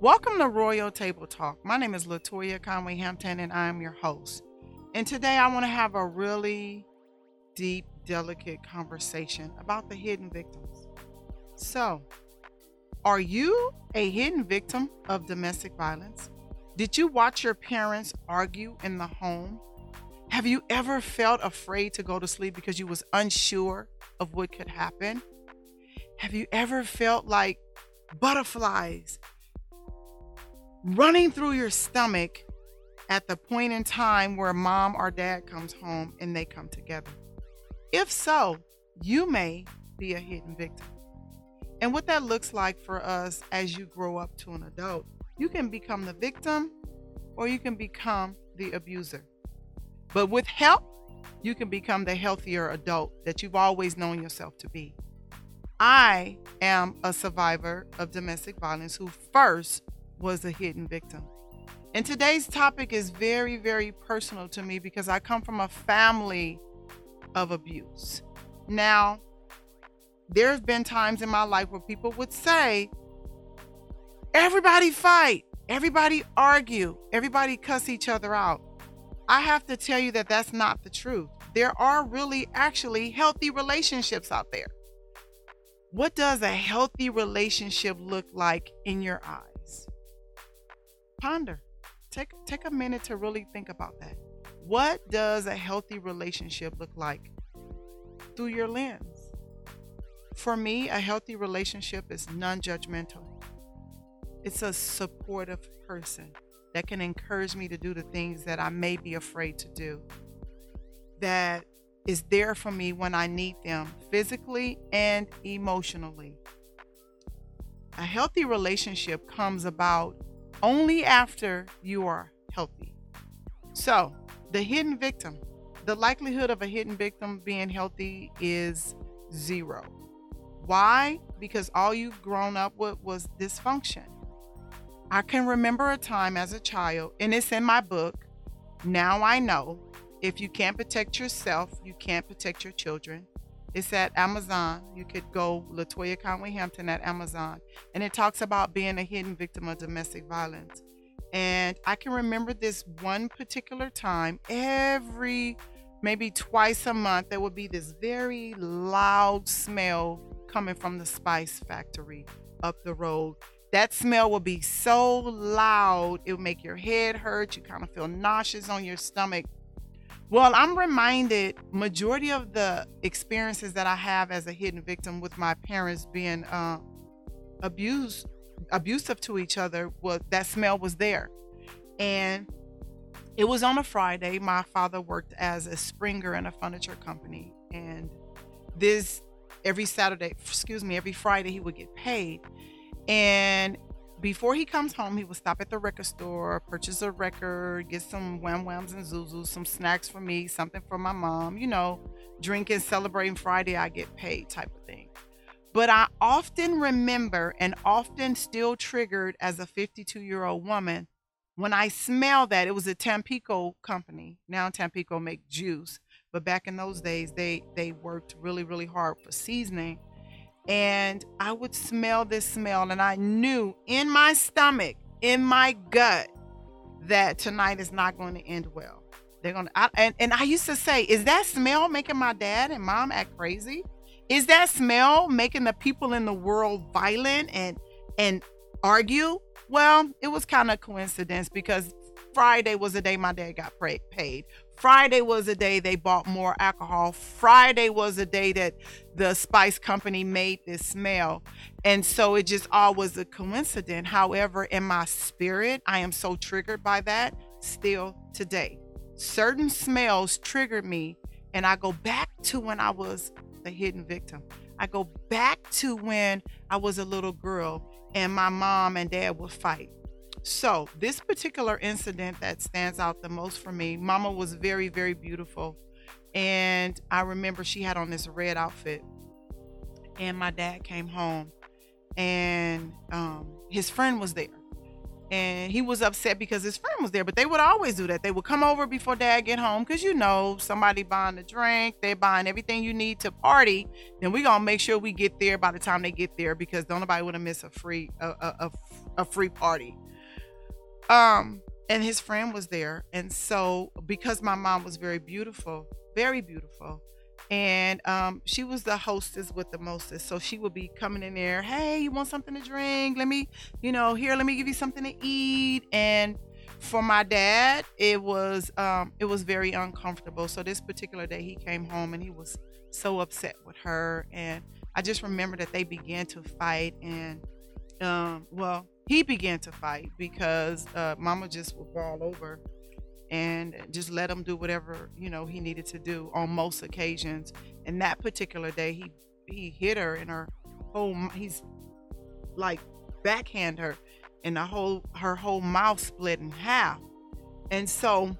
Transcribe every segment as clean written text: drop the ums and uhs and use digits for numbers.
Welcome to Royal Table Talk. My name is LaToya Conway-Hampton, and I'm your host. And today I want to have a really deep, delicate conversation about the hidden victims. So, are you a hidden victim of domestic violence? Did you watch your parents argue in the home? Have you ever felt afraid to go to sleep because you was unsure of what could happen? Have you ever felt like butterflies running through your stomach at the point in time where mom or dad comes home and they come together? If so, you may be a hidden victim. And what that looks like for us as you grow up to an adult, you can become the victim or you can become the abuser. But with help, you can become the healthier adult that you've always known yourself to be. I am a survivor of domestic violence who first was a hidden victim. And today's topic is very, very personal to me because I come from a family of abuse. Now, there have been times in my life where people would say, everybody fight, everybody argue, everybody cuss each other out. I have to tell you that that's not the truth. There are really actually healthy relationships out there. What does a healthy relationship look like in your eyes? Ponder. Take a minute to really think about that. What does a healthy relationship look like through your lens? For me, a healthy relationship is non-judgmental. It's a supportive person that can encourage me to do the things that I may be afraid to do, that is there for me when I need them physically and emotionally. A healthy relationship comes about only after you are healthy. So, the hidden victim, the likelihood of a hidden victim being healthy is zero. Why? Because all you've grown up with was dysfunction. I can remember a time as a child, and it's in my book, Now I Know, if you can't protect yourself, you can't protect your children. It's at Amazon. You could go LaToya Conway Hampton at Amazon. And it talks about being a hidden victim of domestic violence. And I can remember this one particular time, every maybe twice a month, there would be this very loud smell coming from the spice factory up the road. That smell would be so loud, it would make your head hurt. You kind of feel nauseous on your stomach. Well, I'm reminded majority of the experiences that I have as a hidden victim with my parents being abusive to each other, was that smell was there. And it was on a Friday. My father worked as a springer in a furniture company. And this every Friday he would get paid. And before he comes home, he will stop at the record store, purchase a record, get some wham-whams and zuzus, some snacks for me, something for my mom, drinking, celebrating Friday, I get paid type of thing. But I often remember and often still triggered as a 52-year-old woman, when I smell that, it was a Tampico company. Now Tampico make juice, but back in those days, they worked really, really hard for seasoning. And I would smell this smell, and I knew in my stomach, in my gut, that tonight is not going to end well. And I used to say, is that smell making my dad and mom act crazy? Is that smell making the people in the world violent and argue? Well, it was kind of coincidence because Friday was the day my dad got paid. Friday was the day they bought more alcohol. Friday was the day that the spice company made this smell. And so it just all was a coincidence. However, in my spirit, I am so triggered by that still today. Certain smells trigger me, and I go back to when I was a hidden victim. I go back to when I was a little girl and my mom and dad would fight. So this particular incident that stands out the most for me, Mama was very, very beautiful. And I remember she had on this red outfit, and my dad came home, and his friend was there, and he was upset because his friend was there, but they would always do that. They would come over before dad get home because, somebody buying a drink, they buying everything you need to party. Then we going to make sure we get there by the time they get there because don't nobody want to miss a free, a, a, a free party. And his friend was there. And so because my mom was very beautiful, and she was the hostess with the mostest. So she would be coming in there, hey, you want something to drink? Let me, you know, here, let me give you something to eat. And for my dad, it was very uncomfortable. So this particular day he came home and he was so upset with her. And I just remember that they began to fight. And well, he began to fight because mama just would fall over and just let him do whatever, you know, he needed to do on most occasions. And that particular day he hit her in her whole, he's like backhand her, and the whole, her whole mouth split in half. And so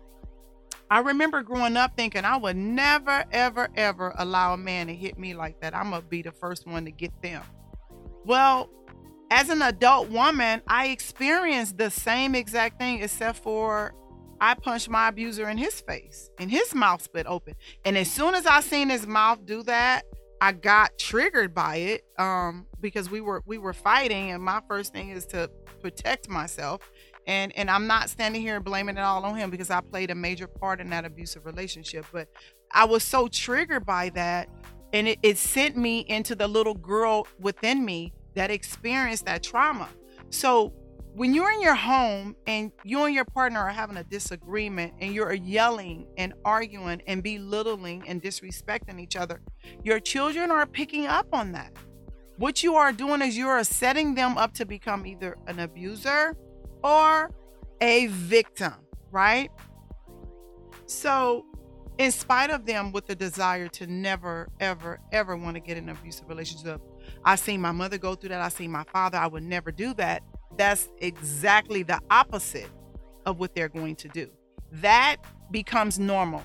I remember growing up thinking I would never, ever, ever allow a man to hit me like that. I'm gonna be the first one to get them. Well, as an adult woman, I experienced the same exact thing, except for I punched my abuser in his face and his mouth split open. And as soon as I seen his mouth do that, I got triggered by it, because we were fighting, and my first thing is to protect myself. And I'm not standing here blaming it all on him, because I played a major part in that abusive relationship. But I was so triggered by that, and it sent me into the little girl within me that experienced that trauma. So when you're in your home and you and your partner are having a disagreement, and you're yelling and arguing and belittling and disrespecting each other, your children are picking up on that. What you are doing is you are setting them up to become either an abuser or a victim, right? So in spite of them with the desire to never, ever, ever want to get in an abusive relationship, I've seen my mother go through that. I've seen my father. I would never do that. That's exactly the opposite of what they're going to do. That becomes normal.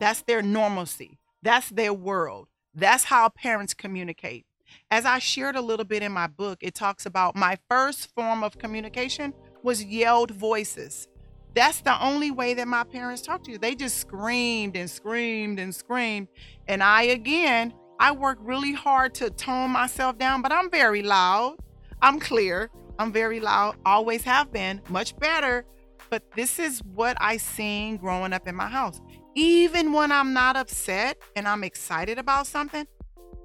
That's their normalcy. That's their world. That's how parents communicate. As I shared a little bit in my book, it talks about my first form of communication was yelled voices. That's the only way that my parents talked to you. They just screamed and screamed and screamed. And I work really hard to tone myself down, but I'm very loud. I'm clear. I'm very loud. Always have been. Much better. But this is what I seen growing up in my house. Even when I'm not upset and I'm excited about something,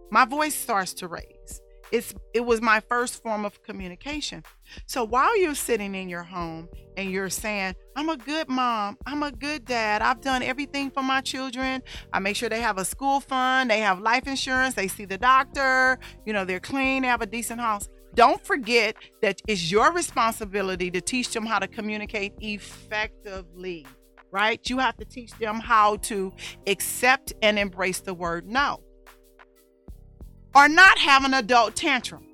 my voice starts to raise. It was my first form of communication. So while you're sitting in your home and you're saying, I'm a good mom, I'm a good dad, I've done everything for my children. I make sure they have a school fund, they have life insurance, they see the doctor, you know, they're clean, they have a decent house. Don't forget that it's your responsibility to teach them how to communicate effectively, right? You have to teach them how to accept and embrace the word no. Or not have an adult tantrum.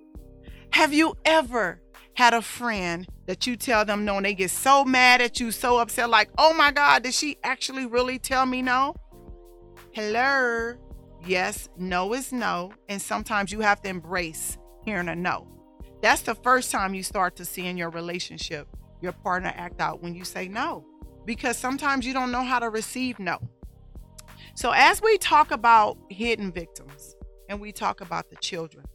Have you ever had a friend that you tell them no and they get so mad at you, so upset, like, oh my God, did she actually really tell me no? Hello. Yes, no is no. And sometimes you have to embrace hearing a no. That's the first time you start to see in your relationship your partner act out, when you say no, because sometimes you don't know how to receive no. So as we talk about hidden victims, and we talk about the children,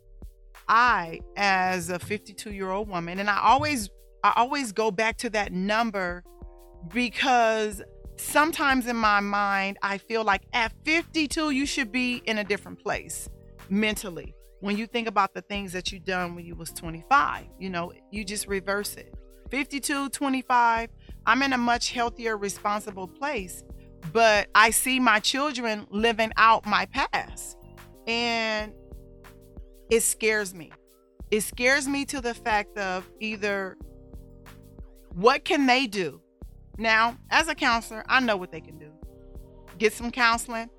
I, as a 52-year-old woman, and I always go back to that number, because sometimes in my mind, I feel like at 52, you should be in a different place mentally. When you think about the things that you done when you was 25, you know, you just reverse it. 52, 25, I'm in a much healthier, responsible place, but I see my children living out my past. And it scares me. It scares me to the fact of either what can they do? Now, as a counselor, I know what they can do. Get some counseling,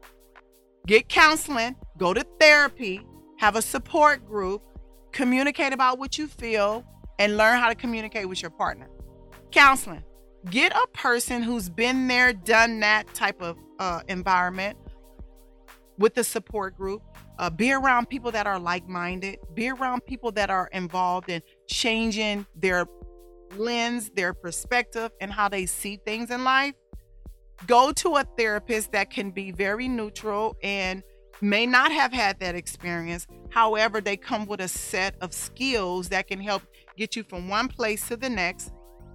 get counseling, go to therapy, have a support group, communicate about what you feel, and learn how to communicate with your partner. Counseling, get a person who's been there, done that type of environment with the support group. Be around people that are like-minded. Be around people that are involved in changing their lens, their perspective, and how they see things in life. Go to a therapist that can be very neutral and may not have had that experience. However, they come with a set of skills that can help get you from one place to the next.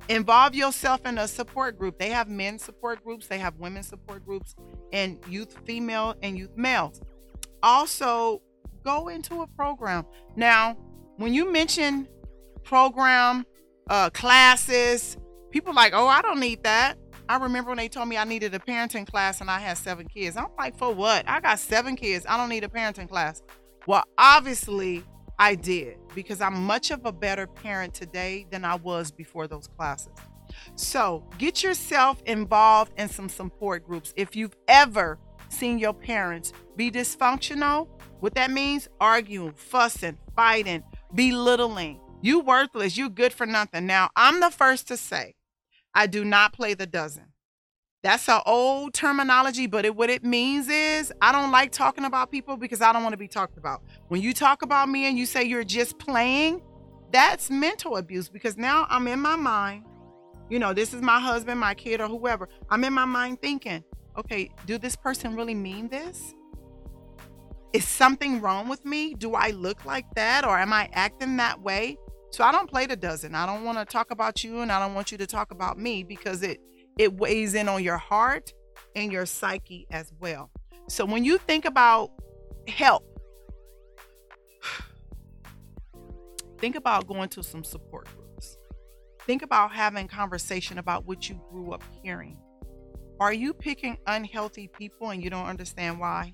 Involve yourself in a support group. They have men's support groups, they have women's support groups, and youth female and youth males. Also, go into a program. Now, when you mention program, classes, people are like, oh, I don't need that. I remember when they told me I needed a parenting class and I had 7 kids. I'm like, for what? I got 7 kids. I don't need a parenting class. Well, obviously I did, because I'm much of a better parent today than I was before those classes. So get yourself involved in some support groups. If you've ever seen your parents be dysfunctional, what that means, arguing, fussing, fighting, belittling, you worthless, you good for nothing. Now, I'm the first to say, I do not play the dozen. That's an old terminology, but what it means is I don't like talking about people because I don't want to be talked about. When you talk about me and you say you're just playing, that's mental abuse, because now I'm in my mind, this is my husband, my kid, or whoever. I'm in my mind thinking, okay, do this person really mean this? Is something wrong with me? Do I look like that, or am I acting that way? So I don't play the dozen. I don't want to talk about you, and I don't want you to talk about me, because it weighs in on your heart and your psyche as well. So when you think about help, think about going to some support groups. Think about having conversation about what you grew up hearing. Are you picking unhealthy people and you don't understand why?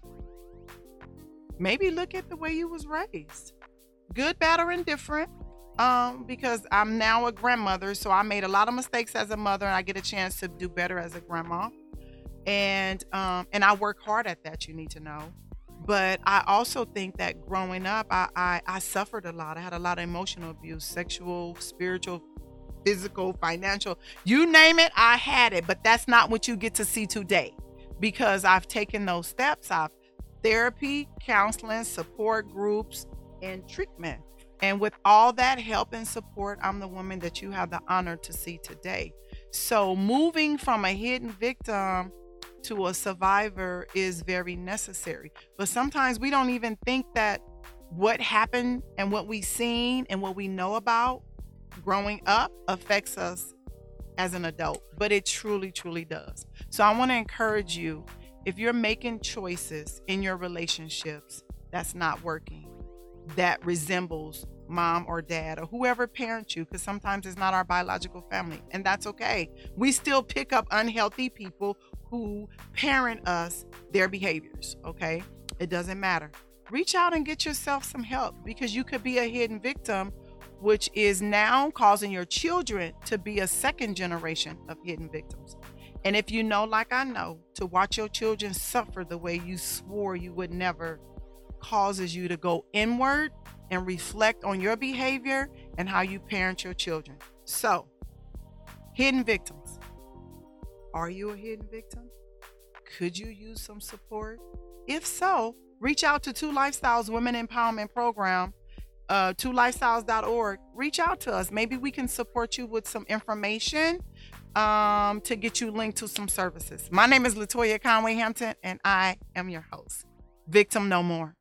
Maybe look at the way you was raised. Good, bad, or indifferent. Because I'm now a grandmother, so I made a lot of mistakes as a mother, and I get a chance to do better as a grandma. And I work hard at that, you need to know. But I also think that growing up, I suffered a lot. I had a lot of emotional abuse, sexual, spiritual, physical, financial, you name it, I had it. But that's not what you get to see today, because I've taken those steps. I've therapy, counseling, support groups, and treatment. And with all that help and support, I'm the woman that you have the honor to see today. So moving from a hidden victim to a survivor is very necessary. But sometimes we don't even think that what happened and what we've seen and what we know about growing up affects us as an adult, but it truly, truly does. So I want to encourage you, if you're making choices in your relationships that's not working, that resembles mom or dad or whoever parents you, because sometimes it's not our biological family, and that's okay. We still pick up unhealthy people who parent us their behaviors, okay? It doesn't matter. Reach out and get yourself some help, because you could be a hidden victim, which is now causing your children to be a second generation of hidden victims. And if you know, like I know, to watch your children suffer the way you swore you would never causes you to go inward and reflect on your behavior and how you parent your children. So, hidden victims. Are you a hidden victim? Could you use some support? If so, reach out to Two Lifestyles Women Empowerment Program, twolifestyles.org. Reach out to us. Maybe we can support you with some information to get you linked to some services. My name is Latoya Conway Hampton, and I am your host. Victim no more.